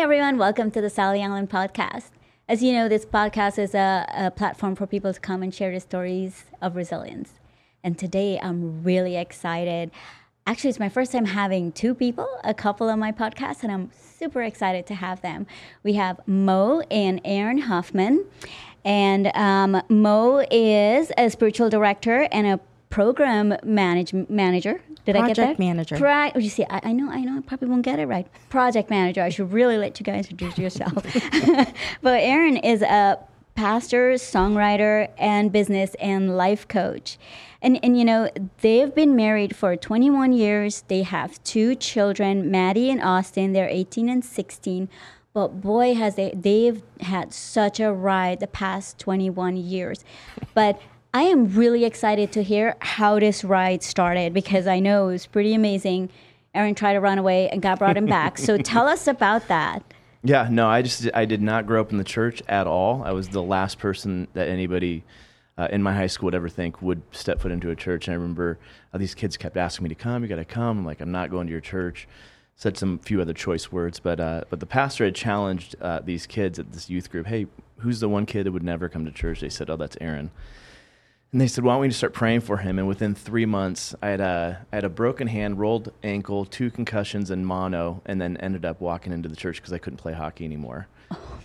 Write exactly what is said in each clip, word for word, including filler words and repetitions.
everyone, welcome to the Sally Allen Podcast. As you know, this podcast is a, a platform for people to come and share their stories of resilience. And today I'm really excited. Actually, it's my first time having two people, a couple on my podcast, and I'm super excited to have them. We have Mo and Aaron Hofman. And um, Mo is a spiritual director and a program manage, manager. Did Project I get that? Project manager. Pro- you see, I, I know, I know, I probably won't get it right. Project manager. I should really let you guys introduce yourself. But Aaron is a pastor, songwriter, and business and life coach. And, and you know, they've been married for twenty-one years. They have two children, Maddie and Austin. They're eighteen and sixteen. But boy, has they, they've had such a ride the past twenty-one years. But I am really excited to hear how this ride started, because I know it was pretty amazing. Aaron tried to run away and God brought him back. So tell us about that. Yeah, no, I just, I did not grow up in the church at all. I was the last person that anybody uh, in my high school would ever think would step foot into a church. And I remember uh, these kids kept asking me to come, you got to come. I'm like, I'm not going to your church. Said some few other choice words, but uh, but the pastor had challenged uh, these kids at this youth group. Hey, who's the one kid that would never come to church? They said, oh, that's Aaron. And they said, why don't we just start praying for him? And within three months, I had a, I had a broken hand, rolled ankle, two concussions, and mono, and then ended up walking into the church because I couldn't play hockey anymore.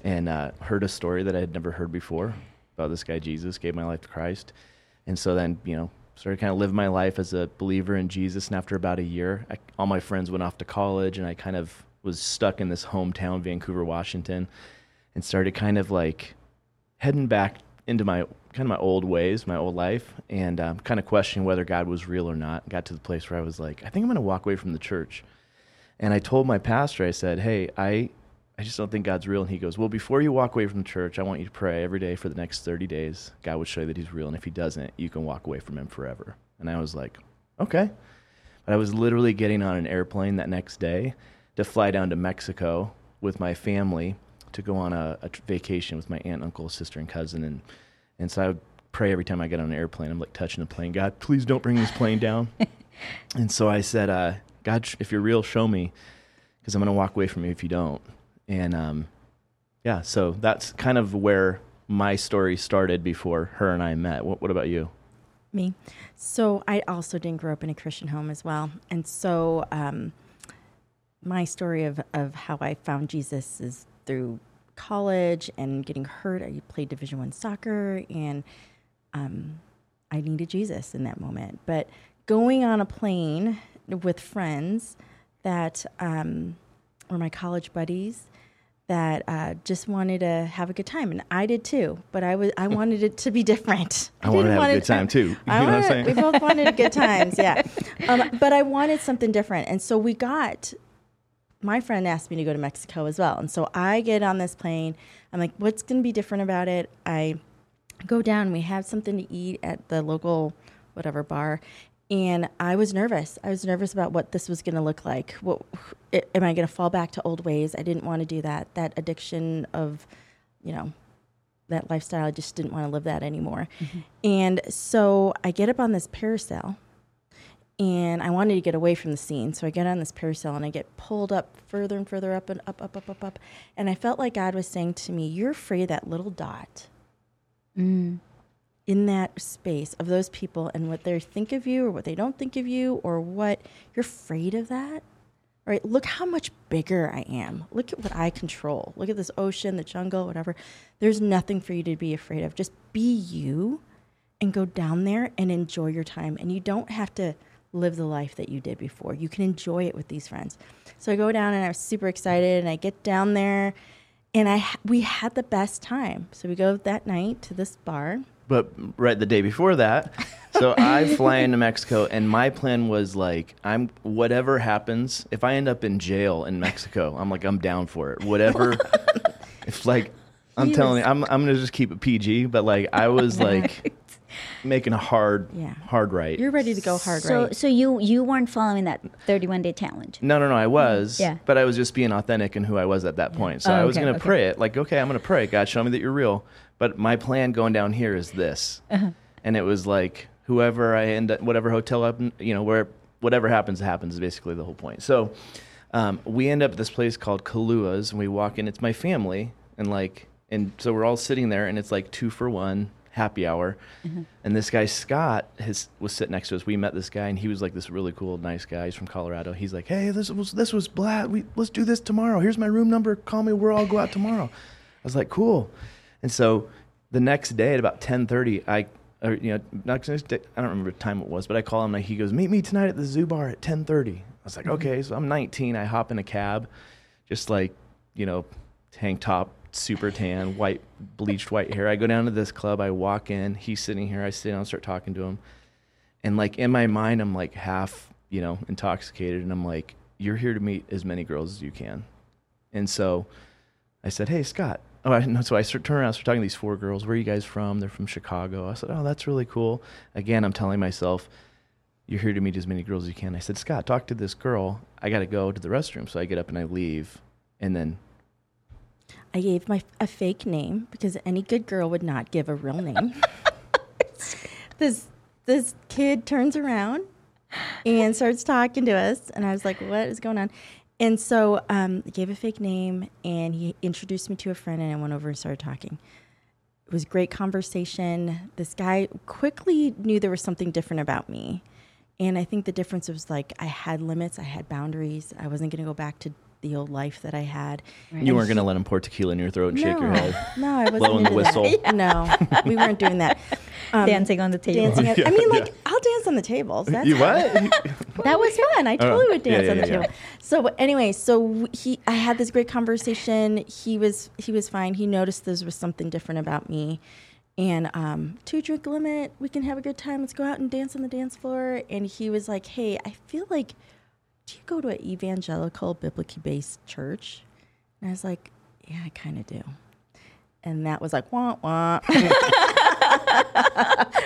And uh, heard a story that I had never heard before about this guy Jesus, gave my life to Christ. And so then, you know, started kind of live my life as a believer in Jesus. And after about a year, I, all my friends went off to college, and I kind of was stuck in this hometown, Vancouver, Washington, and started kind of like heading back into my kind of my old ways, my old life, and um, kind of questioning whether God was real or not. Got to the place where I was like, I think I'm going to walk away from the church. And I told my pastor, I said, hey, I, I just don't think God's real. And he goes, well, before you walk away from the church, I want you to pray every day for the next thirty days. God will show you that he's real. And if he doesn't, you can walk away from him forever. And I was like, okay. But I was literally getting on an airplane that next day to fly down to Mexico with my family to go on a, a vacation with my aunt, uncle, sister, and cousin. And, and so I would pray every time I get on an airplane. I'm like touching the plane. God, please don't bring this plane down. And so I said, uh, God, if you're real, show me, because I'm going to walk away from you if you don't. And um, yeah, so that's kind of where my story started before her and I met. What, what about you? Me. So I also didn't grow up in a Christian home as well. And so um, my story of, of how I found Jesus is through college and getting hurt. I played Division One soccer, and um, I needed Jesus in that moment. But going on a plane with friends that um, were my college buddies, that uh, just wanted to have a good time. And I did too, but I was I wanted it to be different. I, I wanted to have want a good time too. You I know wanted, what I'm saying? We both wanted good times, yeah. Um, but I wanted something different. And so we got, my friend asked me to go to Mexico as well. And so I get on this plane. I'm like, what's going to be different about it? I go down. We have something to eat at the local whatever bar. And I was nervous. I was nervous about what this was going to look like. What, am I going to fall back to old ways? I didn't want to do that. That addiction of, you know, that lifestyle. I just didn't want to live that anymore. Mm-hmm. And so I get up on this parasail. And I wanted to get away from the scene. So I get on this parasail and I get pulled up further and further up and up, up, up, up, up. And I felt like God was saying to me, you're afraid of that little dot mm. in that space of those people and what they think of you or what they don't think of you or what, you're afraid of that, right? Look how much bigger I am. Look at what I control. Look at this ocean, the jungle, whatever. There's nothing for you to be afraid of. Just be you and go down there and enjoy your time. And you don't have to live the life that you did before. You can enjoy it with these friends. So I go down and I was super excited and I get down there and I we had the best time. So we go that night to this bar. But right the day before that, so I fly into Mexico and my plan was like, I'm whatever happens, if I end up in jail in Mexico, I'm like, I'm down for it. Whatever. It's like, I'm he telling was... you, I'm I'm going to just keep it P G, but like I was like making a hard, yeah. hard right. You're ready to go hard so, right. So you, you weren't following that thirty-one day challenge? No, no, no, I was. Yeah. But I was just being authentic in who I was at that yeah. point. So oh, I was okay, going to okay. pray it. Like, okay, I'm going to pray. God, show me that you're real. But my plan going down here is this. Uh-huh. And it was like, whoever I end up, whatever hotel, up, you know, where whatever happens, happens is basically the whole point. So Um, we end up at this place called Kalua's, and we walk in. It's my family, and like, and so we're all sitting there, and it's like two for one happy hour. Mm-hmm. And this guy Scott his, was sitting next to us. We met this guy, and he was like this really cool, nice guy. He's from Colorado. He's like, "Hey, this was this was blah. We let's do this tomorrow. Here's my room number. Call me. We'll all go out tomorrow." I was like, "Cool." And so the next day at about ten thirty, I or, you know not, I don't remember what time it was, but I call him. Like, he goes, "Meet me tonight at the Zoo Bar at ten thirty." I was like, "Okay." So I'm nineteen. I hop in a cab, just like you know, tank top, super tan, white, bleached white hair. I go down to this club. I walk in. He's sitting here. I sit down and start talking to him. And like in my mind, I'm like half, you know, intoxicated. And I'm like, "You're here to meet as many girls as you can." And so I said, "Hey, Scott." Oh, I know. So I start, turn around, start talking to these four girls. "Where are you guys from?" They're from Chicago. I said, "Oh, that's really cool." Again, I'm telling myself, "You're here to meet as many girls as you can." I said, "Scott, talk to this girl. I got to go to the restroom." So I get up and I leave. And then I gave my a fake name because any good girl would not give a real name. This this kid turns around and starts talking to us, and I was like, "What is going on?" And so um, I gave a fake name, and he introduced me to a friend, and I went over and started talking. It was great conversation. This guy quickly knew there was something different about me, and I think the difference was like I had limits, I had boundaries, I wasn't going to go back to the old life that I had. Right. You weren't going to let him pour tequila in your throat and no, shake your head. No, I wasn't. Blowing the whistle. Yeah. No, we weren't doing that. Um, dancing on the table. Dancing at, yeah, I mean, like, yeah. I'll dance on the tables. That's you what? That was fun. I totally uh, would dance yeah, yeah, on the yeah, table. Yeah. So anyway, so he, I had this great conversation. He was, he was fine. He noticed there was something different about me. And um, two drink limit. We can have a good time. Let's go out and dance on the dance floor. And he was like, "Hey, I feel like, do you go to an evangelical, biblically based church?" And I was like, "Yeah, I kind of do." And that was like, wah, wah,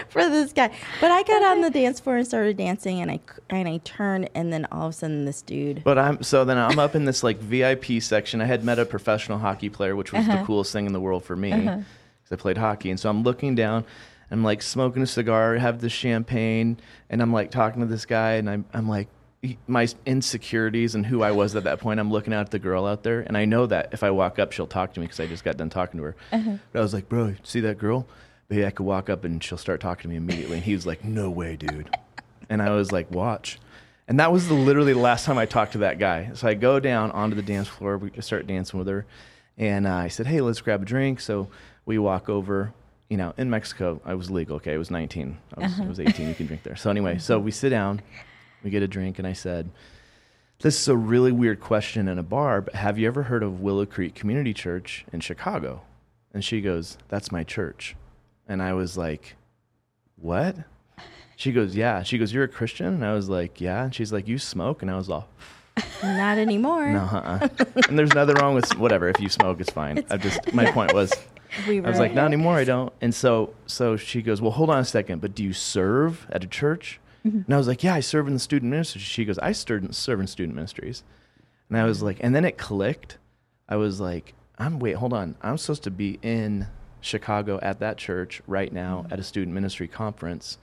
for this guy. But I got on the dance floor and started dancing, and I and I turned, and then all of a sudden this dude. But I'm so then I'm up in this like V I P section. I had met a professional hockey player, which was uh-huh. the coolest thing in the world for me because uh-huh. I played hockey. And so I'm looking down. I'm like smoking a cigar, have this champagne, and I'm like talking to this guy, and I'm I'm like. My insecurities and who I was at that point, I'm looking out at the girl out there, and I know that if I walk up, she'll talk to me because I just got done talking to her. Uh-huh. But I was like, "Bro, see that girl? Maybe I could walk up and she'll start talking to me immediately." And he was like, "No way, dude." And I was like, "Watch." And that was the, literally the last time I talked to that guy. So I go down onto the dance floor. We start dancing with her. And uh, I said, "Hey, let's grab a drink." So we walk over. You know, in Mexico, I was legal. Okay, I was nineteen. I was, uh-huh. I was eighteen. You can drink there. So anyway, so we sit down. We get a drink, and I said, "This is a really weird question in a bar, but have you ever heard of Willow Creek Community Church in Chicago?" And she goes, "That's my church." And I was like, "What?" She goes, "Yeah." She goes, "You're a Christian?" And I was like, "Yeah." And she's like, "You smoke?" And I was all, "Not anymore." No, uh-uh. And there's nothing wrong with whatever. If you smoke, it's fine. I just my point was, we were I was like, "Not anymore. I don't." And so, so she goes, "Well, hold on a second, but do you serve at a church?" And I was like, "Yeah, I serve in the student ministry." She goes, "I serve in student ministries." And I was like, and then it clicked. I was like, I'm wait, hold on. I'm supposed to be in Chicago at that church right now at a student ministry conference.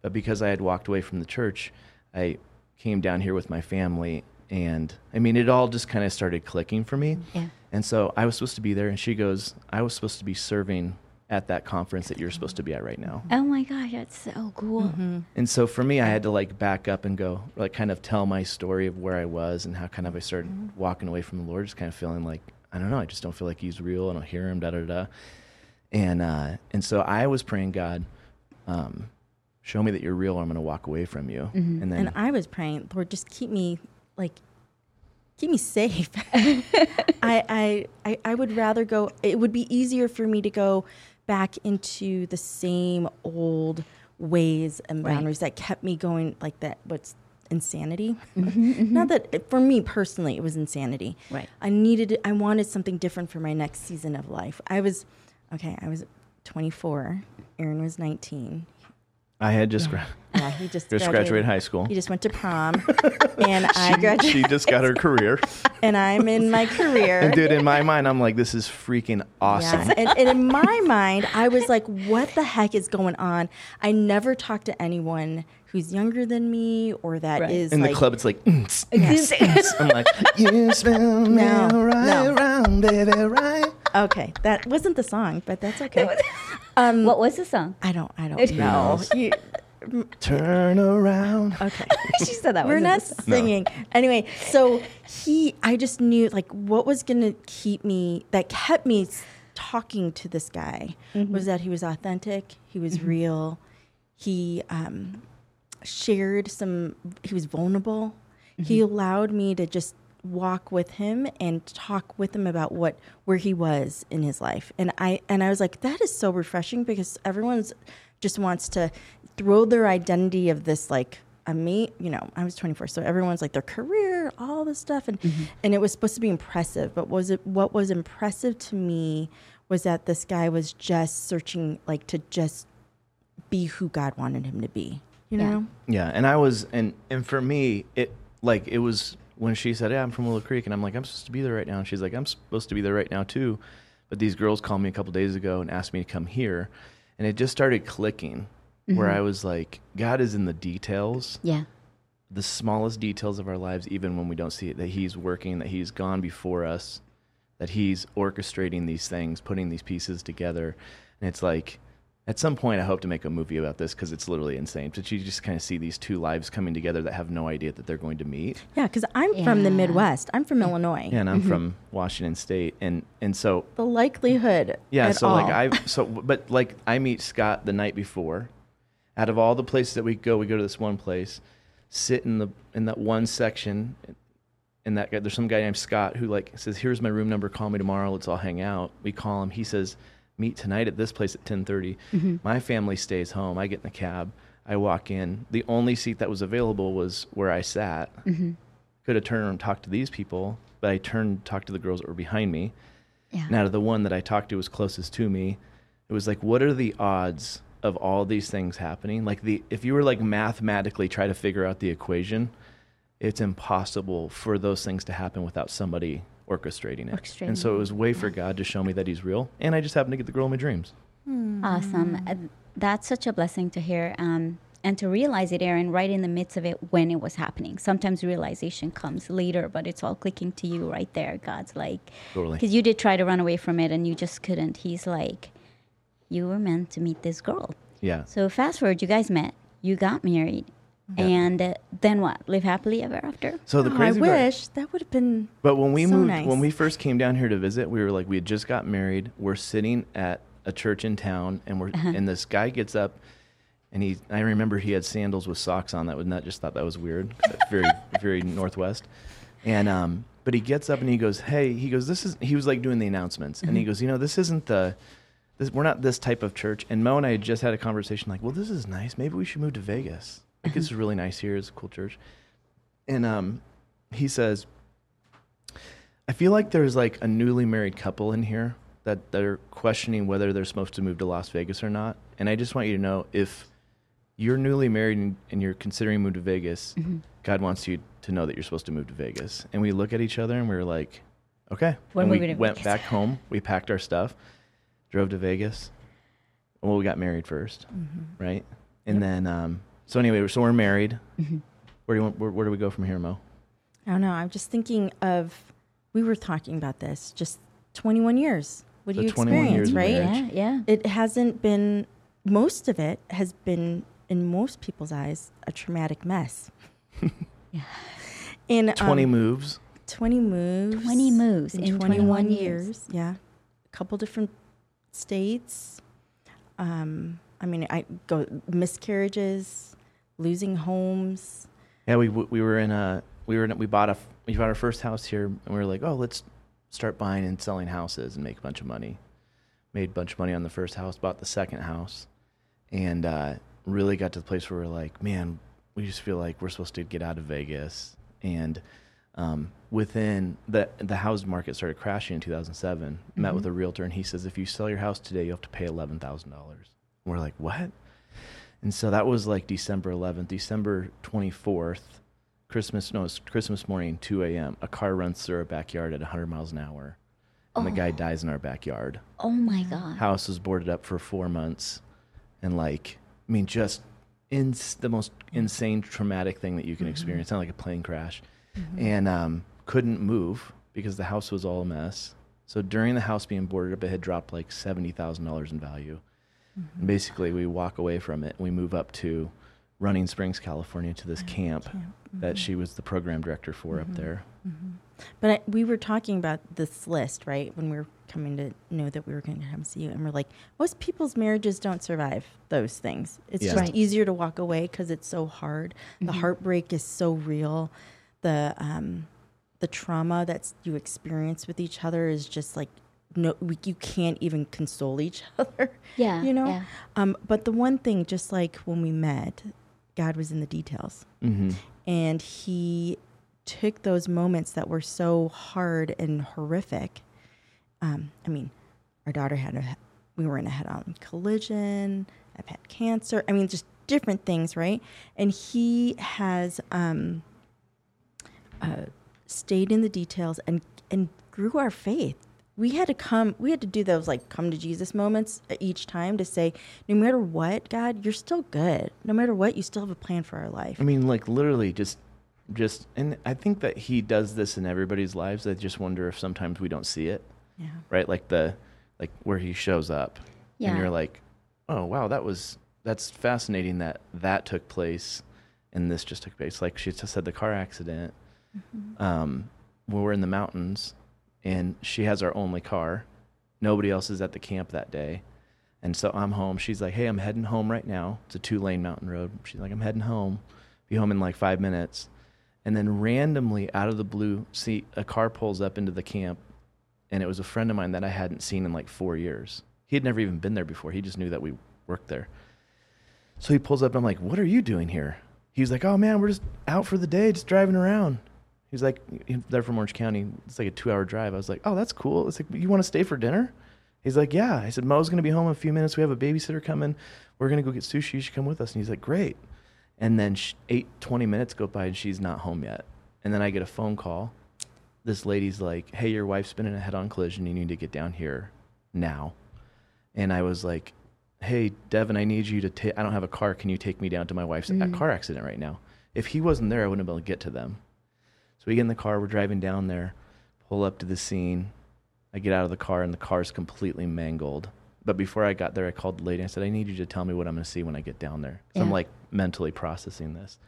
But because I had walked away from the church, I came down here with my family. And I mean, it all just kind of started clicking for me. Yeah. And so I was supposed to be there. And she goes, "I was supposed to be serving at that conference that you're supposed to be at right now." Oh my gosh, that's so cool. Mm-hmm. And so for me, I had to like back up and go, like kind of tell my story of where I was and how kind of I started mm-hmm. walking away from the Lord, just kind of feeling like, I don't know, I just don't feel like he's real. I don't hear him, da, da, da. And, uh, and so I was praying, "God, um, show me that you're real or I'm going to walk away from you." Mm-hmm. And then and I was praying, "Lord, just keep me like, keep me safe." I, I, I, I would rather go, it would be easier for me to go back into the same old ways and boundaries right. that kept me going, like that, what's insanity? Mm-hmm, mm-hmm. Not that, for me personally, it was insanity. Right. I needed, I wanted something different for my next season of life. I was, okay, I was twenty-four, Aaron was nineteen, I had just yeah. yeah, he just, just graduated high school. He just went to prom, and I she, graduated. She just got her career, and I'm in my career. And dude, in my mind, I'm like, this is freaking awesome. Yeah. And, and in my mind, I was like, what the heck is going on? I never talked to anyone who's younger than me, or that right. is in like, the club. It's like, mm-ts, mm-ts, mm-ts. I'm like, you smell me no, right no. around, baby, right. Okay, that wasn't the song, but that's okay. Um, what was the song? I don't. I don't know. You, turn around. Okay, she said that. We're not singing no. anyway. So he, I just knew like what was gonna keep me. That kept me talking to this guy mm-hmm. was that he was authentic. He was mm-hmm. real. He um, shared some. He was vulnerable. Mm-hmm. He allowed me to just walk with him and talk with him about what where he was in his life. And I and I was like, that is so refreshing, because everyone's just wants to throw their identity of this like a me, you know, I was twenty-four, so everyone's like their career, all this stuff, and mm-hmm. and it was supposed to be impressive, but was it what was impressive to me was that this guy was just searching like to just be who God wanted him to be, you yeah. know? Yeah, and I was and and for me it like it was when she said, yeah, I'm from Willow Creek, and I'm like, I'm supposed to be there right now. And she's like, I'm supposed to be there right now too. But these girls called me a couple days ago and asked me to come here. And it just started clicking mm-hmm. where I was like, God is in the details. Yeah. The smallest details of our lives, even when we don't see it, that he's working, that he's gone before us, that he's orchestrating these things, putting these pieces together. And it's like, at some point I hope to make a movie about this, because it's literally insane. But you just kind of see these two lives coming together that have no idea that they're going to meet. Yeah, because I'm yeah. from the Midwest. I'm from Illinois. Yeah, and I'm mm-hmm. from Washington State. And and so... The likelihood Yeah, so all. like I... so But like I meet Scott the night before. Out of all the places that we go, we go to this one place, sit in the in that one section, and that guy, there's some guy named Scott who like says, here's my room number, call me tomorrow, let's all hang out. We call him. He says... meet tonight at this place at ten thirty. Mm-hmm. My family stays home. I get in the cab. I walk in. The only seat that was available was where I sat. Mm-hmm. Could have turned around and talked to these people, but I turned and talked to the girls that were behind me. Yeah. And out of the one that I talked to was closest to me, it was like, what are the odds of all these things happening? Like the if you were like mathematically try to figure out the equation, it's impossible for those things to happen without somebody orchestrating it. Orchestrating. And so it was a way for God to show me that he's real. And I just happened to get the girl in my dreams. Awesome. That's such a blessing to hear um, and to realize it, Aaron, right in the midst of it when it was happening. Sometimes realization comes later, but it's all clicking to you right there. God's like, totally. Because you did try to run away from it and you just couldn't. He's like, you were meant to meet this girl. Yeah. So fast forward, you guys met, you got married. Yeah. And uh, then what? Live happily ever after? So the oh, crazy I part, wish that would have been. But when we so moved, nice. when we first came down here to visit, we were like, we had just got married. We're sitting at a church in town, and we're uh-huh. and this guy gets up, and he. I remember he had sandals with socks on. That was not just thought that was weird. Very very Northwest, and um. But he gets up and he goes, hey. He goes, this is. He was like doing the announcements, mm-hmm. and he goes, you know, this isn't the. This, we're not this type of church. And Mo and I had just had a conversation like, well, this is nice. Maybe we should move to Vegas. Like, this is really nice here. It's a cool church. And um, he says, I feel like there's like a newly married couple in here that they're questioning whether they're supposed to move to Las Vegas or not. And I just want you to know, if you're newly married and, and you're considering moving to Vegas, mm-hmm. God wants you to know that you're supposed to move to Vegas. And we look at each other and we were like, okay. When we went Vegas? Back home, we packed our stuff, drove to Vegas. Well, we got married first, mm-hmm. right? And yep. then... Um, So anyway, so we're married. Mm-hmm. Where do you want, where, where do we go from here, Mo? I don't know. I'm just thinking of, we were talking about this, just twenty-one years. What do so you experience, right? Yeah, yeah. It hasn't been, most of it has been, in most people's eyes, a traumatic mess. yeah. In, twenty um, moves. twenty moves. twenty moves. In, in twenty-one years. years. Yeah. A couple different states. Um, I mean, I go miscarriages. Losing homes. Yeah, we we were in a we were in, we bought a we bought our first house here, and we were like, oh, let's start buying and selling houses and make a bunch of money. Made a bunch of money on the first house, bought the second house, and uh, really got to the place where we we're like, man, we just feel like we're supposed to get out of Vegas. And um, within the the house market started crashing in two thousand seven. Mm-hmm. Met with a realtor, and he says, if you sell your house today, you have to pay eleven thousand dollars. We're like, what? And so that was like December eleventh, December twenty-fourth, Christmas, no, it's Christmas morning, two a.m. A car runs through our backyard at one hundred miles an hour. And oh. The guy dies in our backyard. Oh, my God. House was boarded up for four months. And, like, I mean, just in the most insane, traumatic thing that you can mm-hmm. experience. Not like a plane crash. Mm-hmm. And um, couldn't move because the house was all a mess. So during the house being boarded up, it had dropped like seventy thousand dollars in value. Mm-hmm. And basically, we walk away from it. We move up to Running Springs, California, to this camp, camp. Mm-hmm. that she was the program director for mm-hmm. up there. Mm-hmm. But I, we were talking about this list, right, when we were coming to know that we were going to come see you. And we're like, most people's marriages don't survive those things. It's yeah. just right. easier to walk away because it's so hard. Mm-hmm. The heartbreak is so real. The um, the trauma that you experience with each other is just like, no, we, you can't even console each other. Yeah. You know? Yeah. Um, but the one thing, just like when we met, God was in the details. Mm-hmm. And he took those moments that were so hard and horrific. Um, I mean, our daughter had a, we were in a head-on collision. I've had cancer. I mean, just different things, right? And he has um, uh, stayed in the details and and grew our faith. We had to come. We had to do those like come to Jesus moments each time to say, no matter what, God, you're still good. No matter what, you still have a plan for our life. I mean, like literally, just. Just, and I think that he does this in everybody's lives. I just wonder if sometimes we don't see it, yeah. right? Like the, like where he shows up, yeah. and you're like, oh wow, that was that's fascinating that that took place, and this just took place. Like she just said, the car accident. Mm-hmm. Um, we were in the mountains, and she has our only car. Nobody else is at the camp that day, and so I'm home. She's like, hey, I'm heading home right now. It's a two-lane mountain road. She's like, I'm heading home. Be home in like five minutes. And then randomly out of the blue, see a car pulls up into the camp, and it was a friend of mine that I hadn't seen in like four years. He had never even been there before. He just knew that we worked there. So he pulls up, and I'm like, what are you doing here? He's like, oh, man, we're just out for the day, just driving around. He's like, they're from Orange County. It's like a two-hour drive. I was like, oh, that's cool. It's like, you want to stay for dinner? He's like, yeah. I said, Mo's going to be home in a few minutes. We have a babysitter coming. We're going to go get sushi. You should come with us. And he's like, great. And then eight, twenty minutes go by, and she's not home yet. And then I get a phone call. This lady's like, hey, your wife's been in a head-on collision. You need to get down here now. And I was like, hey, Devin, I need you to take, I don't have a car. Can you take me down to my wife's mm. car accident right now? If he wasn't there, I wouldn't have been able to get to them. So we get in the car. We're driving down there, pull up to the scene. I get out of the car, and the car's completely mangled. But before I got there, I called the lady. I said, I need you to tell me what I'm going to see when I get down there. Yeah. I'm like mentally processing this.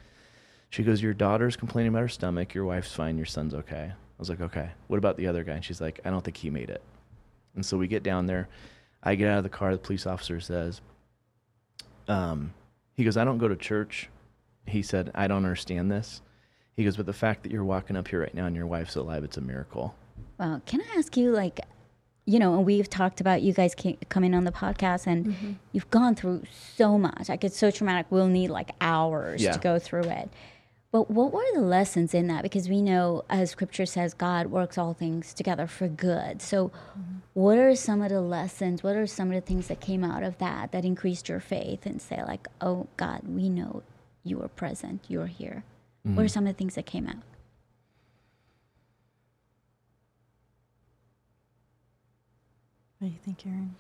She goes, your daughter's complaining about her stomach. Your wife's fine. Your son's okay. I was like, okay. What about the other guy? And she's like, I don't think he made it. And so we get down there. I get out of the car. The police officer says, um, he goes, I don't go to church. He said, I don't understand this. He goes, but the fact that you're walking up here right now and your wife's alive, it's a miracle. Wow. Can I ask you, like, you know, and we've talked about you guys coming on the podcast, and mm-hmm. you've gone through so much. Like, it's so traumatic. We'll need, like, hours yeah. to go through it. But what were the lessons in that? Because we know, as Scripture says, God works all things together for good. So mm-hmm. what are some of the lessons? What are some of the things that came out of that that increased your faith and say, like, oh, God, we know you were present. You were here. Mm-hmm. What are some of the things that came out? What do you think, Aaron?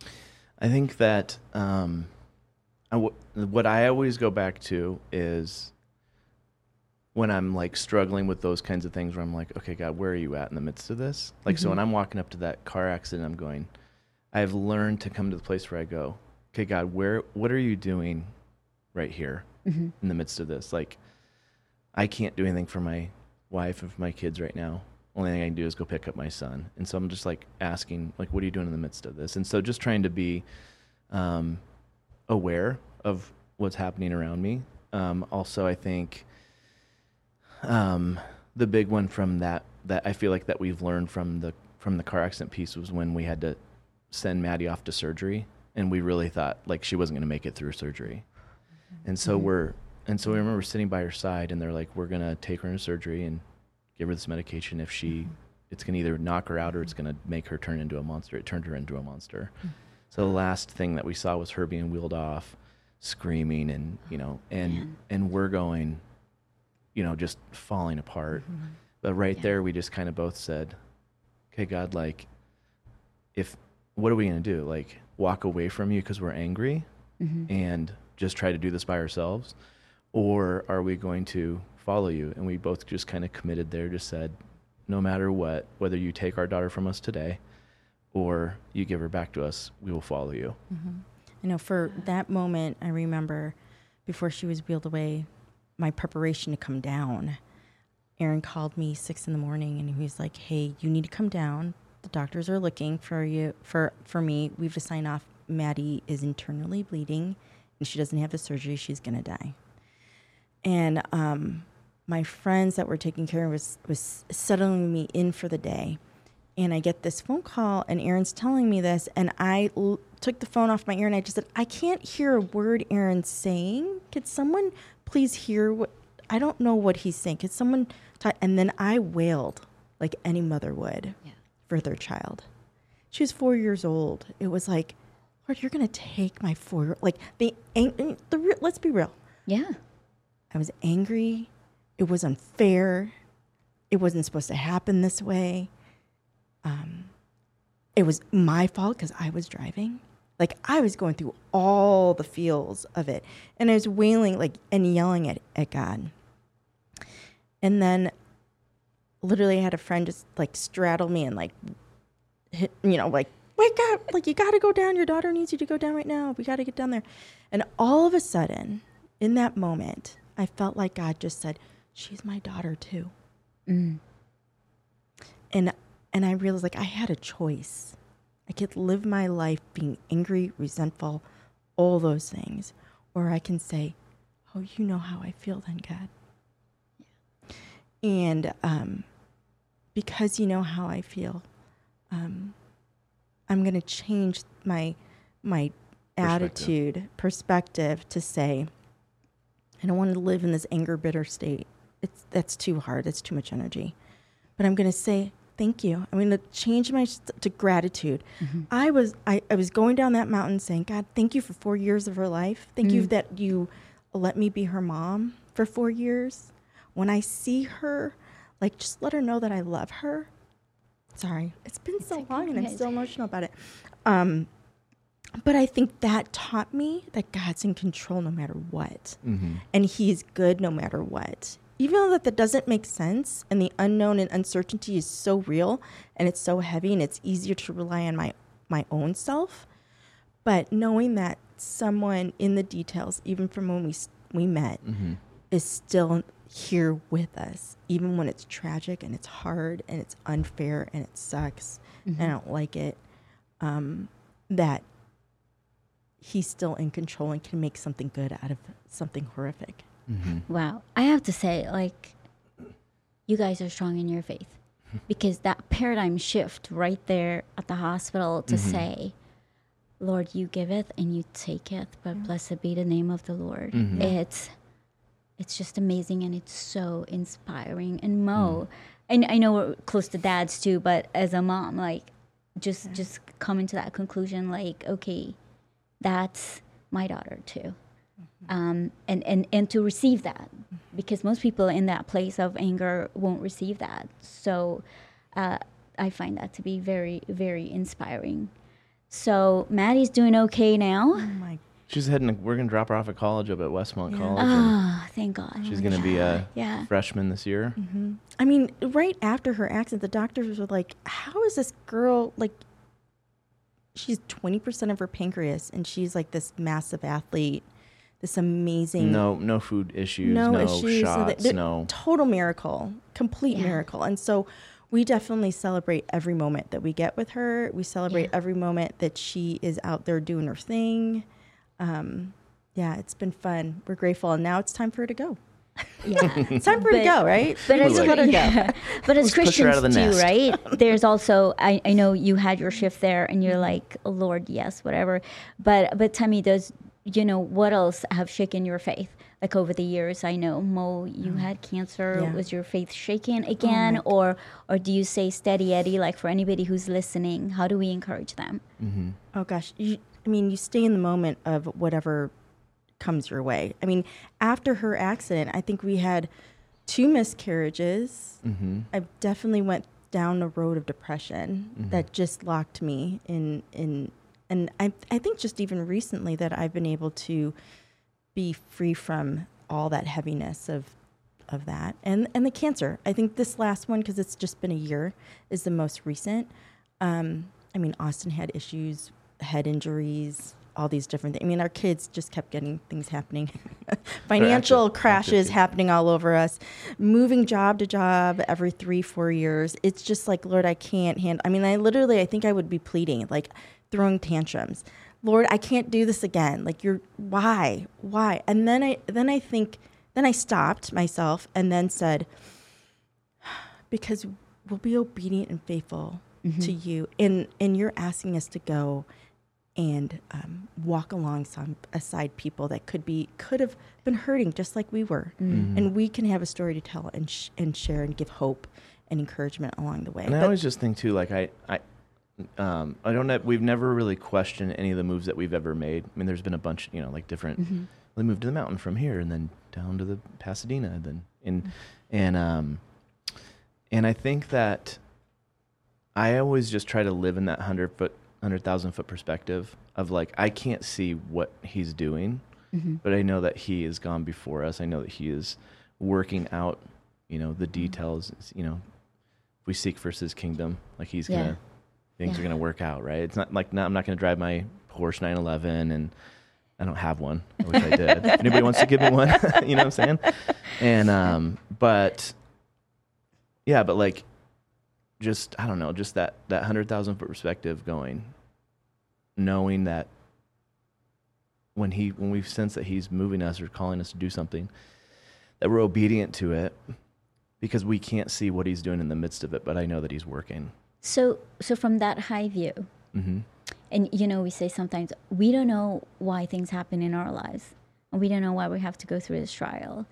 I think that um, I w- what I always go back to is when I'm, like, struggling with those kinds of things where I'm like, okay, God, where are you at in the midst of this? Like, mm-hmm. so when I'm walking up to that car accident, I'm going, I've learned to come to the place where I go, okay, God, where? What are you doing right here mm-hmm. in the midst of this? Like, I can't do anything for my wife and for my kids right now. Only thing I can do is go pick up my son. And so I'm just like asking, like, what are you doing in the midst of this? And so just trying to be um, aware of what's happening around me. Um, also, I think um, the big one from that, that I feel like that we've learned from the, from the car accident piece was when we had to send Maddie off to surgery, and we really thought like she wasn't going to make it through surgery. And so mm-hmm. we're, and so we remember sitting by her side, and they're like, we're going to take her into surgery and give her this medication. If she, mm-hmm. it's going to either knock her out or it's going to make her turn into a monster. It turned her into a monster. Mm-hmm. So the last thing that we saw was her being wheeled off screaming and, you know, and, Man. and we're going, you know, just falling apart. Mm-hmm. But right yeah. there, we just kind of both said, okay, God, like, if, what are we going to do? Like, walk away from you because we're angry mm-hmm. and just try to do this by ourselves? Or are we going to follow you? And we both just kind of committed there, just said, no matter what, whether you take our daughter from us today or you give her back to us, we will follow you. Mm-hmm. You know, for that moment, I remember before she was wheeled away, my preparation to come down. Aaron called me six in the morning and he was like, hey, you need to come down. The doctors are looking for you, for, for me. We have to sign off. Maddie is internally bleeding and she doesn't have the surgery. She's going to die. And um, my friends that were taking care of was, was settling me in for the day. And I get this phone call and Aaron's telling me this. And I l- took the phone off my ear and I just said, I can't hear a word Aaron's saying. Could someone please hear what, I don't know what he's saying. Could someone talk? And then I wailed like any mother would. Yeah. For their child. She was four years old. It was like, Lord, you're going to take my four-year-old. Like, the, ang- the re- let's be real. Yeah. I was angry. It was unfair. It wasn't supposed to happen this way. Um, it was my fault because I was driving. Like, I was going through all the feels of it. And I was wailing, like, and yelling at, at God. And then literally I had a friend just like straddle me and like, hit, you know, like, wake up, like you got to go down. Your daughter needs you to go down right now. We got to get down there. And all of a sudden in that moment, I felt like God just said, she's my daughter too. Mm. And, and I realized like I had a choice. I could live my life being angry, resentful, all those things. Or I can say, oh, you know how I feel then, God. And um, because you know how I feel, um, I'm going to change my my perspective. attitude, perspective to say, I don't want to live in this anger, bitter state. It's that's too hard. That's too much energy. But I'm going to say thank you. I'm going to change my st- to gratitude. Mm-hmm. I was I, I was going down that mountain saying, God, thank you for four years of her life. Thank mm-hmm. you that you let me be her mom for four years. When I see her, like, just let her know that I love her. Sorry. It's been it's so like long, and I'm still emotional about it. Um, but I think that taught me that God's in control no matter what. Mm-hmm. And he's good no matter what. Even though that, that doesn't make sense, and the unknown and uncertainty is so real, and it's so heavy, and it's easier to rely on my, my own self. But knowing that someone in the details, even from when we we met, mm-hmm. is still here with us, even when it's tragic and it's hard and it's unfair and it sucks mm-hmm. and I don't like it, um, that he's still in control and can make something good out of something horrific. Mm-hmm. Wow. I have to say, like, you guys are strong in your faith because that paradigm shift right there at the hospital to mm-hmm. say, Lord, you giveth and you taketh, but mm-hmm. blessed be the name of the Lord. Mm-hmm. It's It's just amazing, and it's so inspiring. And Mo, mm. I, I know we're close to dads too, but as a mom, like, just yeah. just coming to that conclusion, like, okay, that's my daughter too. Mm-hmm. Um, and, and, and to receive that, mm-hmm. because most people in that place of anger won't receive that. So uh, I find that to be very, very inspiring. So Maddie's doing okay now. Oh, my God. She's heading, we're going to drop her off at college up at Westmont yeah. College. Oh, thank God. She's going to be a yeah. freshman this year. Mm-hmm. I mean, right after her accident, the doctors were like, how is this girl, like, she's twenty percent of her pancreas, and she's like this massive athlete, this amazing. No, no food issues, no, no issues, shots, so no. Total miracle, complete yeah. miracle. And so we definitely celebrate every moment that we get with her. We celebrate yeah. every moment that she is out there doing her thing. Um, yeah, it's been fun. We're grateful. And now it's time for her to go. Yeah. It's time for her but, to go, right? But as, let her yeah. go. But as Christians too, right? There's also, I, I know you had your shift there and you're like, oh, Lord, yes, whatever. But, but tell me, does, you know, what else have shaken your faith? Like over the years, I know, Mo, you mm. had cancer. Yeah. Was your faith shaken again? Oh, or or do you say steady Eddie? Like for anybody who's listening, how do we encourage them? Mm-hmm. Oh, gosh. You, I mean, you stay in the moment of whatever comes your way. I mean, after her accident, I think we had two miscarriages. Mm-hmm. I definitely went down a road of depression mm-hmm. that just locked me in, in, and I, I think just even recently that I've been able to be free from all that heaviness of, of that. And, and the cancer, I think this last one, cause it's just been a year, is the most recent. Um, I mean, Austin had issues, head injuries, all these different things. I mean, our kids just kept getting things happening. Financial active, crashes active. happening all over us, moving job to job every three, four years. It's just like, Lord, I can't handle. I mean, I literally, I think I would be pleading, like throwing tantrums. Lord, I can't do this again. Like you're, why, why? And then I, then I think, then I stopped myself and then said, because we'll be obedient and faithful mm-hmm. to you. And, and you're asking us to go and um, walk alongside people that could be could have been hurting just like we were, mm-hmm. and we can have a story to tell and sh- and share and give hope and encouragement along the way. And but I always just think too, like I, I, um, I don't know. We've never really questioned any of the moves that we've ever made. I mean, there's been a bunch, you know, like different. Mm-hmm. We moved to the mountain from here, and then down to the Pasadena, and then and mm-hmm. and um, and I think that I always just try to live in that hundred foot. hundred thousand foot perspective of like, I can't see what he's doing, mm-hmm. but I know that he has gone before us. I know that he is working out, you know, the details, you know, if we seek first his kingdom, like he's yeah. going to, things yeah. are going to work out. Right. It's not like, no, I'm not going to drive my Porsche nine eleven and I don't have one, which I did. If anybody wants to give me one, you know what I'm saying? And, um, but yeah, but like, just, I don't know, just that, that one hundred thousand foot perspective going, knowing that when he, when we sense that he's moving us or calling us to do something, that we're obedient to it because we can't see what he's doing in the midst of it, but I know that he's working. So, so from that high view, mm-hmm. and you know, we say sometimes we don't know why things happen in our lives and we don't know why we have to go through this trial.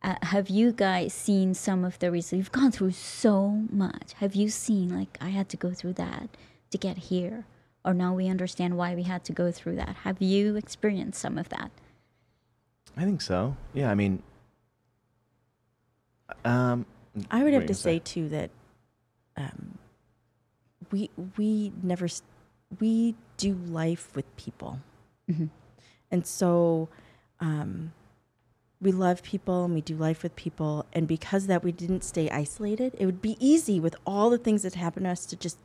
Uh, have you guys seen some of the reasons? You've gone through so much. Have you seen, like, I had to go through that to get here? Or now we understand why we had to go through that. Have you experienced some of that? I think so. Yeah, I mean... Um, I would have to say, too, that um, we we never... We do life with people. Mm-hmm. And so... Um, We love people and we do life with people. And because of that, we didn't stay isolated. It would be easy with all the things that happened to us to just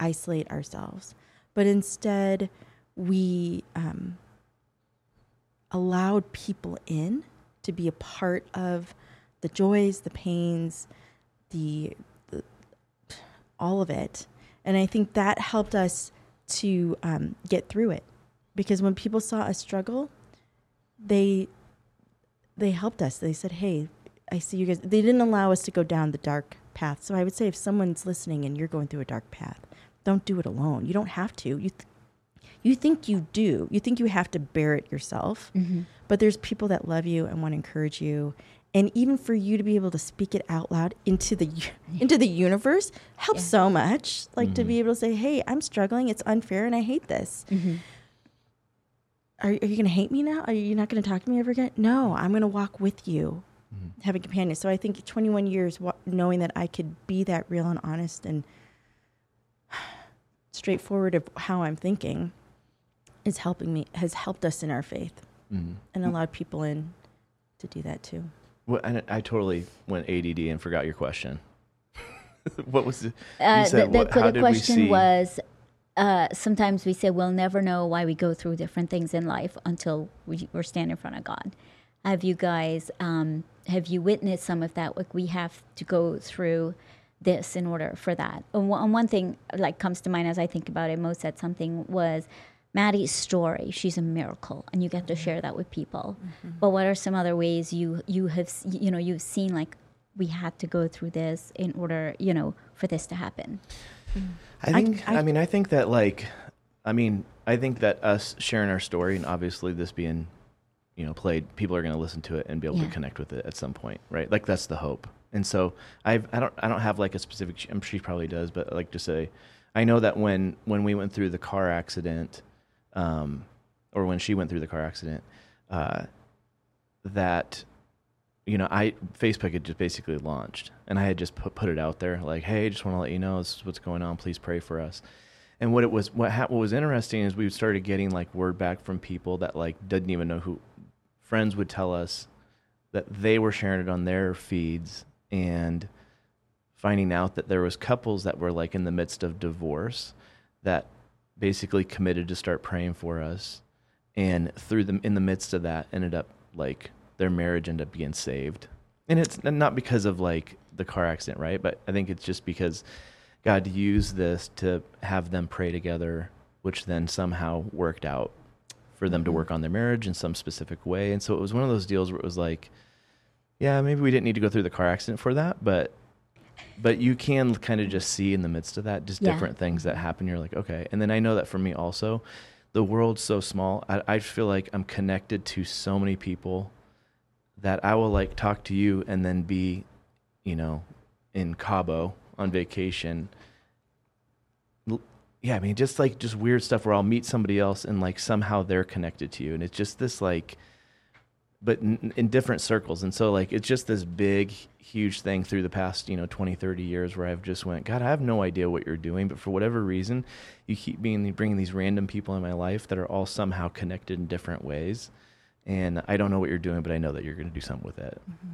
isolate ourselves. But instead, we um, allowed people in to be a part of the joys, the pains, the, the all of it. And I think that helped us to um, get through it. Because when people saw us struggle, they... They helped us. They said, hey, I see you guys. They didn't allow us to go down the dark path. So I would say if someone's listening and you're going through a dark path, don't do it alone. You don't have to. You th- you think you do. You think you have to bear it yourself. Mm-hmm. But there's people that love you and want to encourage you. And even for you to be able to speak it out loud into the into the universe helps yeah. so much. Like mm-hmm. to be able to say, hey, I'm struggling. It's unfair and I hate this. Mm-hmm. Are, are you going to hate me now? Are you not going to talk to me ever again? No, I'm going to walk with you, mm-hmm. have a companion. So I think twenty-one years wa- knowing that I could be that real and honest and straightforward of how I'm thinking is helping me, has helped us in our faith mm-hmm. and allowed people in to do that too. Well, I, I totally went A D D and forgot your question. What was it? Uh, the, the, what, the, the question was... Uh, sometimes we say we'll never know why we go through different things in life until we, we're standing in front of God. Have you guys, um, have you witnessed some of that? Like we have to go through this in order for that. And one, and one thing like comes to mind as I think about it, Mo said something was Maddie's story. She's a miracle and you get to share that with people. Mm-hmm. But what are some other ways you, you have, you know, you've seen like we had to go through this in order, you know, for this to happen? I think, I, I, I mean, I think that like, I mean, I think that us sharing our story and obviously this being, you know, played, people are going to listen to it and be able yeah. to connect with it at some point. Right. Like that's the hope. And so I've, I don't, I don't have like a specific, I'm sure she probably does, but like just a, I know that when, when we went through the car accident, um, or when she went through the car accident, uh, that, you know, I Facebook had just basically launched, and I had just put, put it out there like, hey, just want to let you know this is what's going on. Please pray for us. And what it was, what ha- what was interesting is we started getting like word back from people that like didn't even know who, friends would tell us that they were sharing it on their feeds and finding out that there was couples that were like in the midst of divorce that basically committed to start praying for us, and through them in the midst of that ended up like their marriage ended up being saved. And it's not because of like the car accident, right? But I think it's just because God used this to have them pray together, which then somehow worked out for them to work on their marriage in some specific way. And so it was one of those deals where it was like, yeah, maybe we didn't need to go through the car accident for that, but but you can kind of just see in the midst of that just yeah. different things that happen. You're like, okay. And then I know that for me also, the world's so small. I, I feel like I'm connected to so many people that I will like talk to you and then be, you know, in Cabo on vacation. Yeah, I mean, just like just weird stuff where I'll meet somebody else and like somehow they're connected to you. And it's just this like, but in, in different circles. And so like, it's just this big, huge thing through the past, you know, twenty, thirty years where I've just went, God, I have no idea what you're doing. But for whatever reason, you keep being bringing these random people in my life that are all somehow connected in different ways. And I don't know what you're doing, but I know that you're going to do something with it. Mm-hmm.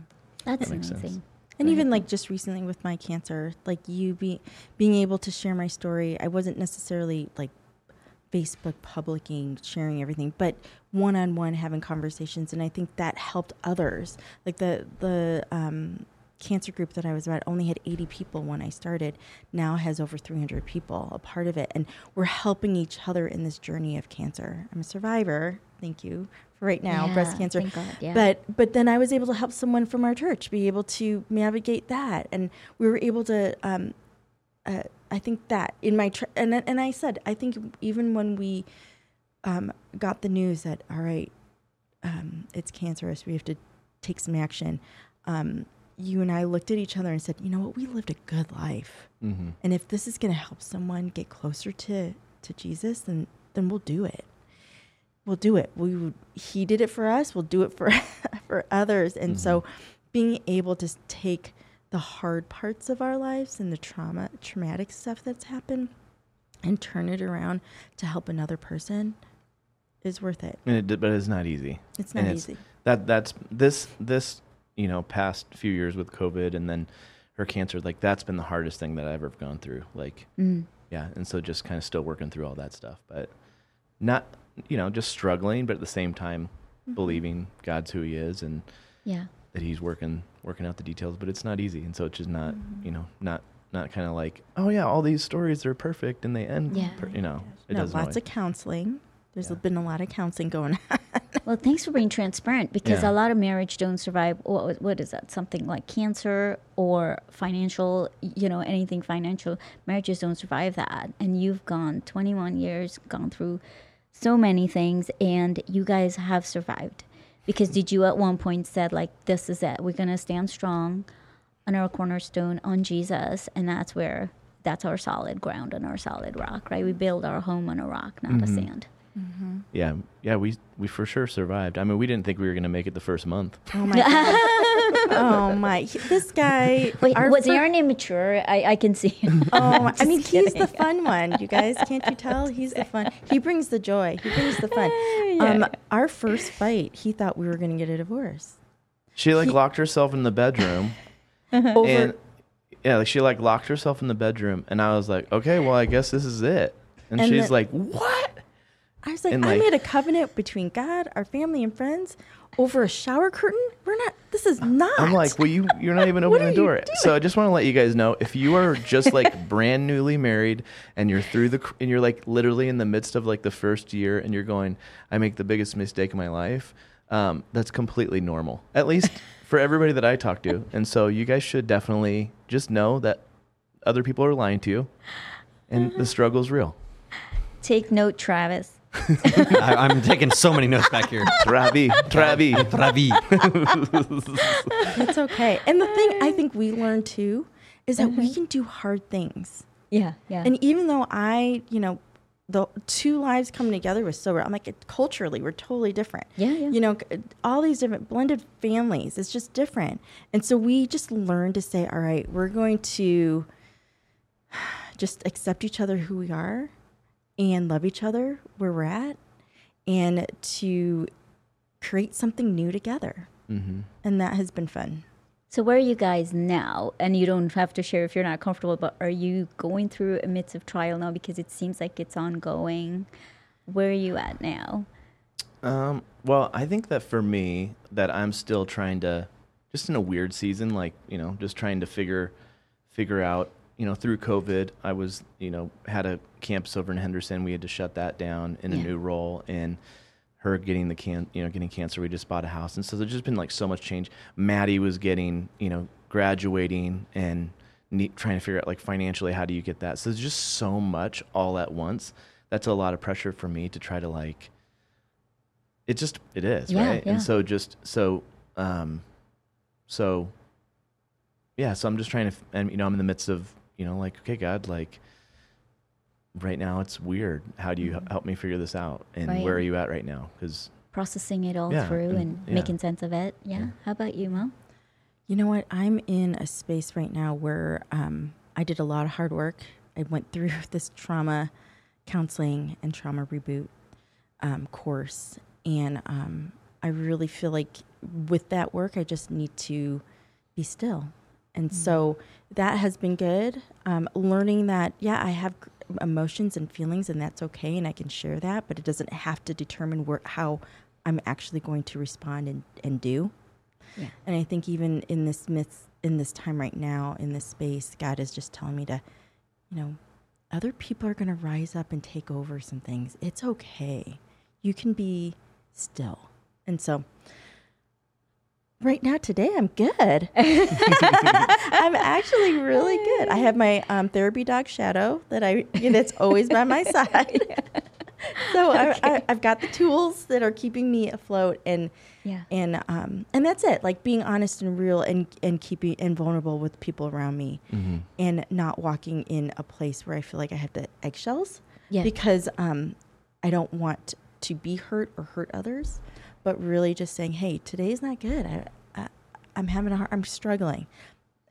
That's that makes amazing. Sense. And even like just recently with my cancer, like you be, being able to share my story, I wasn't necessarily like Facebook publicing, sharing everything, but one-on-one having conversations. And I think that helped others. Like the, the um, cancer group that I was at only had eighty people when I started, now has over three hundred people a part of it. And we're helping each other in this journey of cancer. I'm a survivor. Thank you. Right now, yeah, breast cancer. Thank God, yeah. But but then I was able to help someone from our church be able to navigate that. And we were able to, um, uh, I think that in my, tr- and and I said, I think even when we um, got the news that, all right, um, it's cancerous, we have to take some action, um, you and I looked at each other and said, you know what, we lived a good life. Mm-hmm. And if this is going to help someone get closer to, to Jesus, then then we'll do it. We'll do it. We he did it for us. We'll do it for for others. And mm-hmm. so, being able to take the hard parts of our lives and the trauma, traumatic stuff that's happened, and turn it around to help another person is worth it. And it, but it's not easy. It's not it's, easy. That that's this this you know past few years with COVID and then her cancer. Like that's been the hardest thing that I've ever gone through. Like mm. yeah. And so just kind of still working through all that stuff, but not. You know, just struggling, but at the same time, mm-hmm. believing God's who He is and yeah. that He's working working out the details. But it's not easy, and so it's just not, mm-hmm. you know, not not kind of like, oh yeah, all these stories are perfect and they end, yeah. per, you know, it no, doesn't. Lots always. Of counseling. There's yeah. been a lot of counseling going on. Well, thanks for being transparent because yeah. a lot of marriage don't survive. What, what is that? Something like cancer or financial, you know, anything financial. Marriages don't survive that, and you've gone twenty-one years, gone through. So many things, and you guys have survived. Because did you at one point said, like, this is it. We're going to stand strong on our cornerstone on Jesus, and that's where, that's our solid ground and our solid rock, right? We build our home on a rock, not mm-hmm. a sand. Mm-hmm. Yeah, yeah, we we for sure survived. I mean, we didn't think we were going to make it the first month. Oh, my God. oh, my. This guy. Wait, was fir- Aaron immature? I, I can see him. Oh, I mean, kidding. He's the fun one, you guys. Can't you tell? He's the fun. He brings the joy. He brings the fun. yeah, um, yeah. Our first fight, he thought we were going to get a divorce. She, like, he- locked herself in the bedroom. uh-huh. Over. And, yeah, like, she, like, locked herself in the bedroom, and I was like, okay, well, I guess this is it. And, and she's the- like, what? I was like, and I like, made a covenant between God, our family, and friends over a shower curtain. We're not, this is not. I'm like, well, you, you're not even opening the door. Doing? So I just want to let you guys know, if you are just like brand newly married and you're through the, and you're like literally in the midst of like the first year and you're going, I make the biggest mistake of my life. Um, that's completely normal, at least for everybody that I talk to. And so you guys should definitely just know that other people are lying to you and the struggle's real. Take note, Travis. I, I'm taking so many notes back here. Travi, Travi, Travi. That's okay. And the thing I think we learned too is that mm-hmm. we can do hard things. Yeah, yeah. And even though I, you know, the two lives coming together was so rare. I'm like, it, culturally, we're totally different. Yeah, yeah. You know, all these different blended families. It's just different. And so we just learned to say, all right, we're going to just accept each other who we are and love each other where we're at and to create something new together. Mm-hmm. And that has been fun. So where are you guys now? And you don't have to share if you're not comfortable, but are you going through a midst of trial now? Because it seems like it's ongoing. Where are you at now? Um, well, I think that for me, that I'm still trying to, just in a weird season, like, you know, just trying to figure figure out, you know, through COVID, I was, you know, had a campus over in Henderson. We had to shut that down in yeah. a new role. And her getting the can, you know, getting cancer. We just bought a house, and so there's just been like so much change. Maddie was getting, you know, graduating and ne- trying to figure out like financially how do you get that. So there's just so much all at once. That's a lot of pressure for me to try to like. It just it is yeah, right, yeah. and so just so, um, so. Yeah, so I'm just trying to, and you know, I'm in the midst of, you know, like okay, God, like. Right now it's weird. How do you mm-hmm. help me figure this out? And right. where are you at right now? Because processing it all yeah, through and, and yeah. making sense of it. Yeah. yeah. How about you, Mo? You know what? I'm in a space right now where um, I did a lot of hard work. I went through this trauma counseling and trauma reboot um, course. And um, I really feel like with that work, I just need to be still. And mm-hmm. so that has been good. Um, learning that, yeah, I have emotions and feelings, and that's okay, and I can share that, but it doesn't have to determine where, how I'm actually going to respond and, and do. Yeah. And I think even in this midst, in this time right now, in this space, God is just telling me to, you know, other people are going to rise up and take over some things. It's okay. You can be still. And so right now, today, I'm good. I'm actually really good. I have my um, therapy dog, Shadow, that I that's always by my side. Yeah. So okay. I, I, I've got the tools that are keeping me afloat, and yeah. and um and that's it. Like being honest and real, and and keeping and vulnerable with people around me, mm-hmm. and not walking in a place where I feel like I have the eggshells, yeah. because um I don't want to be hurt or hurt others. But really just saying, hey, today's not good. I, I, I'm having a hard, I'm struggling.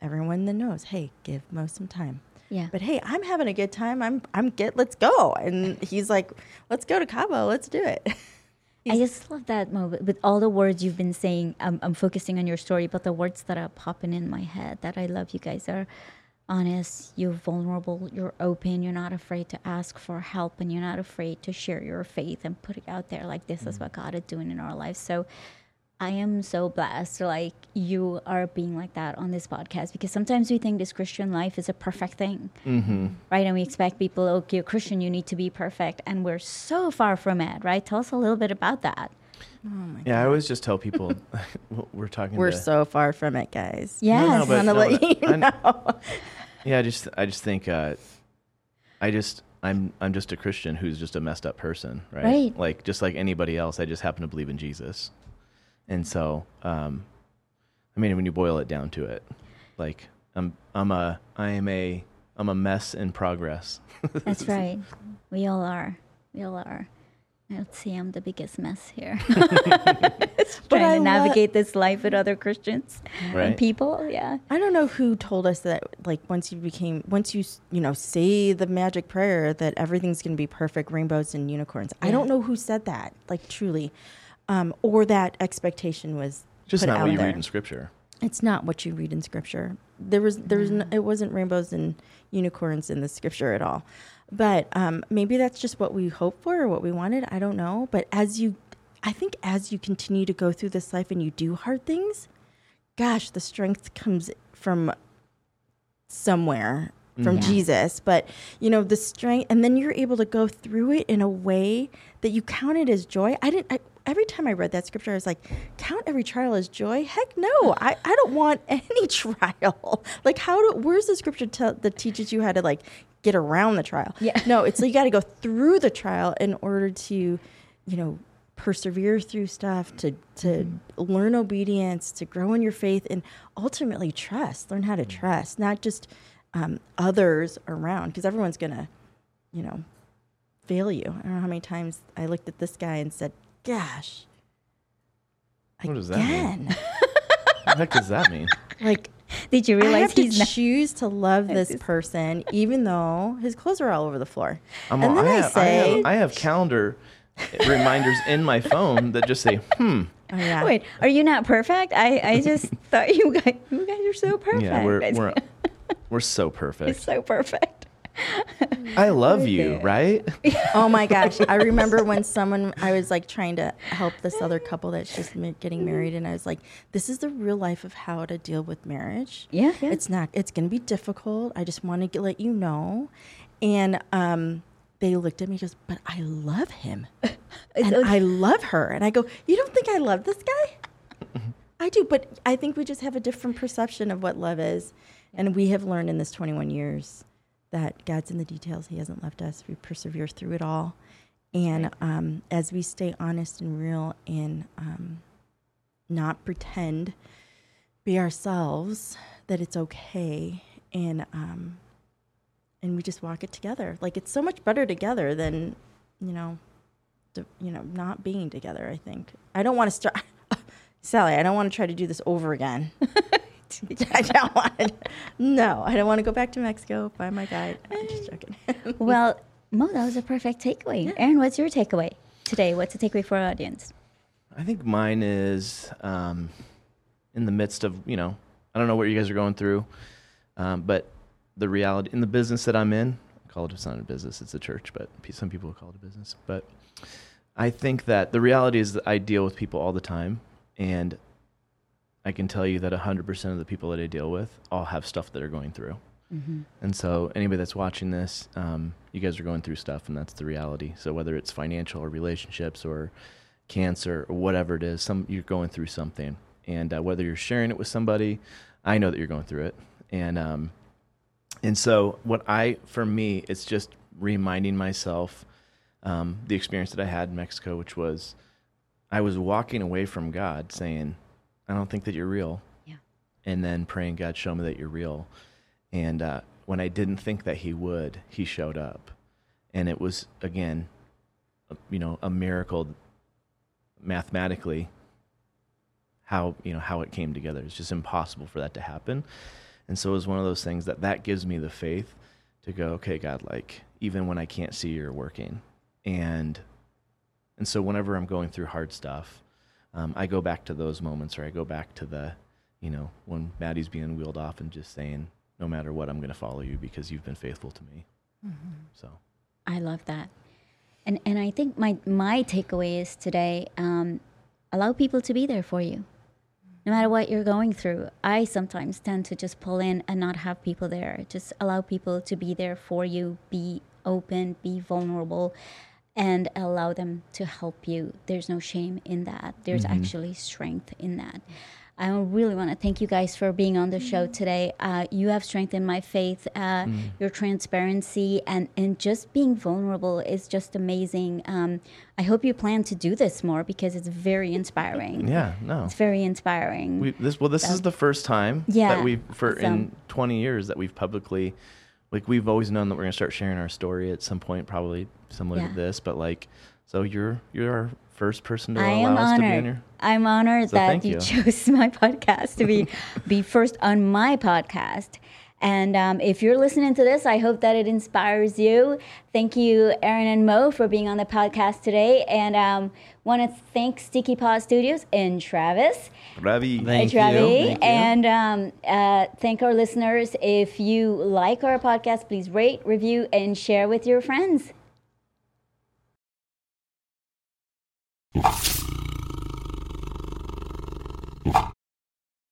Everyone that knows, hey, give Mo some time. Yeah. But hey, I'm having a good time. I'm, I'm get, let's go. And he's like, let's go to Cabo. Let's do it. I just love that moment with all the words you've been saying. I'm, I'm focusing on your story, but the words that are popping in my head that I love you guys are honest, you're vulnerable, you're open, you're not afraid to ask for help, and you're not afraid to share your faith and put it out there like this mm-hmm. is what God is doing in our lives. So I am so blessed, like you are being like that on this podcast, because sometimes we think this Christian life is a perfect thing, mm-hmm. right? And we expect people, okay, Christian, you need to be perfect, and we're so far from it, right? Tell us a little bit about that. Oh my yeah, God. I always just tell people we're talking. We're to, so far from it, guys. Yes, no, no, but, no, but, you know. Yeah, I just I just think uh, I just I'm I'm just a Christian who's just a messed up person, right? Right. Like just like anybody else, I just happen to believe in Jesus, and so um, I mean, when you boil it down to it, like I'm I'm a I am a I'm a mess in progress. That's right. We all are. We all are. Let's see, I'm the biggest mess here. Trying I to navigate lo- this life with other Christians right. and people, yeah. I don't know who told us that, like, once you became, once you, you know, say the magic prayer that everything's going to be perfect, rainbows and unicorns. Yeah. I don't know who said that, like, truly. Um, or that expectation was just put not out what you there. Read in Scripture. It's not what you read in Scripture. There was, there was, no, it wasn't rainbows and unicorns in the Scripture at all. But um, maybe that's just what we hoped for or what we wanted. I don't know. But as you, I think as you continue to go through this life and you do hard things, gosh, the strength comes from somewhere, from yeah. Jesus. But, you know, the strength, and then you're able to go through it in a way that you count it as joy. I didn't, I, every time I read that scripture, I was like, count every trial as joy? Heck no. I, I don't want any trial. Like, how do, where's the scripture t- that teaches you how to, like, get around the trial? Yeah. No, it's you got to go through the trial in order to, you know, persevere through stuff, to to mm-hmm. learn obedience, to grow in your faith, and ultimately trust. Learn how to mm-hmm. trust, not just um, others around, because everyone's gonna, you know, fail you. I don't know how many times I looked at this guy and said, gosh. What does that mean? What the heck does that mean? Like, did you realize I have he's to not choose to love this person, even though his clothes are all over the floor? I'm and all, then I, I have, say, I have, I have calendar reminders in my phone that just say, hmm. Oh, yeah. Wait, are you not perfect? I, I just thought you guys, you guys are so perfect. Yeah, we're we're, we're so perfect. It's so perfect. I love Where's you, it? Right? Oh my gosh. I remember when someone, I was like trying to help this other couple that's just getting married. And I was like, this is the real life of how to deal with marriage. Yeah. yeah. It's not, it's going to be difficult. I just want to let you know. And um, they looked at me and goes, but I love him. And I love her. And I go, you don't think I love this guy? I do. But I think we just have a different perception of what love is. And we have learned in this twenty-one years that God's in the details. He hasn't left us. We persevere through it all. And right. um, as we stay honest and real and um, not pretend, be ourselves, that it's okay. And um, and we just walk it together. Like, it's so much better together than, you know, to, you know, not being together, I think. I don't want to start. Sally, I don't want to try to do this over again. I don't want to, no, I don't want to go back to Mexico. By my guide. I'm just joking. Well, Mo, that was a perfect takeaway. Yeah. Aaron, what's your takeaway today? What's the takeaway for our audience? I think mine is um, in the midst of, you know, I don't know what you guys are going through, um, but the reality in the business that I'm in, I call it, it's not a business, it's a church, but some people call it a business. But I think that the reality is that I deal with people all the time, and I can tell you that one hundred percent of the people that I deal with all have stuff that are going through. Mm-hmm. And so anybody that's watching this, um, you guys are going through stuff, and that's the reality. So whether it's financial or relationships or cancer or whatever it is, some you're going through something. And uh, whether you're sharing it with somebody, I know that you're going through it. And um, and so what I, for me, it's just reminding myself um, the experience that I had in Mexico, which was I was walking away from God saying, I don't think that you're real. Yeah. And then praying, God, show me that you're real. And uh, when I didn't think that he would, he showed up. And it was, again, a, you know, a miracle mathematically how, you know, how it came together. It's just impossible for that to happen. And so it was one of those things that that gives me the faith to go, okay, God, like, even when I can't see you're working. And and so whenever I'm going through hard stuff, Um, I go back to those moments, or I go back to the, you know, when Maddie's being wheeled off and just saying, no matter what, I'm going to follow you because you've been faithful to me. Mm-hmm. So I love that. And and I think my, my takeaway is today, um, allow people to be there for you. No matter what you're going through, I sometimes tend to just pull in and not have people there. Just allow people to be there for you. Be open, be vulnerable, and allow them to help you. There's no shame in that. There's mm-hmm. actually strength in that. I really want to thank you guys for being on the mm-hmm. show today. Uh, you have strengthened my faith, uh, mm-hmm. your transparency, and, and just being vulnerable is just amazing. Um, I hope you plan to do this more because it's very inspiring. Yeah, no. It's very inspiring. We, this, well, this so, is the first time yeah, that we've, for so. in twenty years, that we've publicly, like, we've always known that we're going to start sharing our story at some point, probably similar yeah. to this, but like, so you're you're our first person to I allow us honored. to be on your... I'm honored so that you, you chose my podcast to be be first on my podcast. And um, if you're listening to this, I hope that it inspires you. Thank you, Aaron and Mo, for being on the podcast today. And um, want to thank Sticky Paw Studios and Travis. Ravi. Thank you. Thank you. And um, uh, thank our listeners. If you like our podcast, please rate, review, and share with your friends.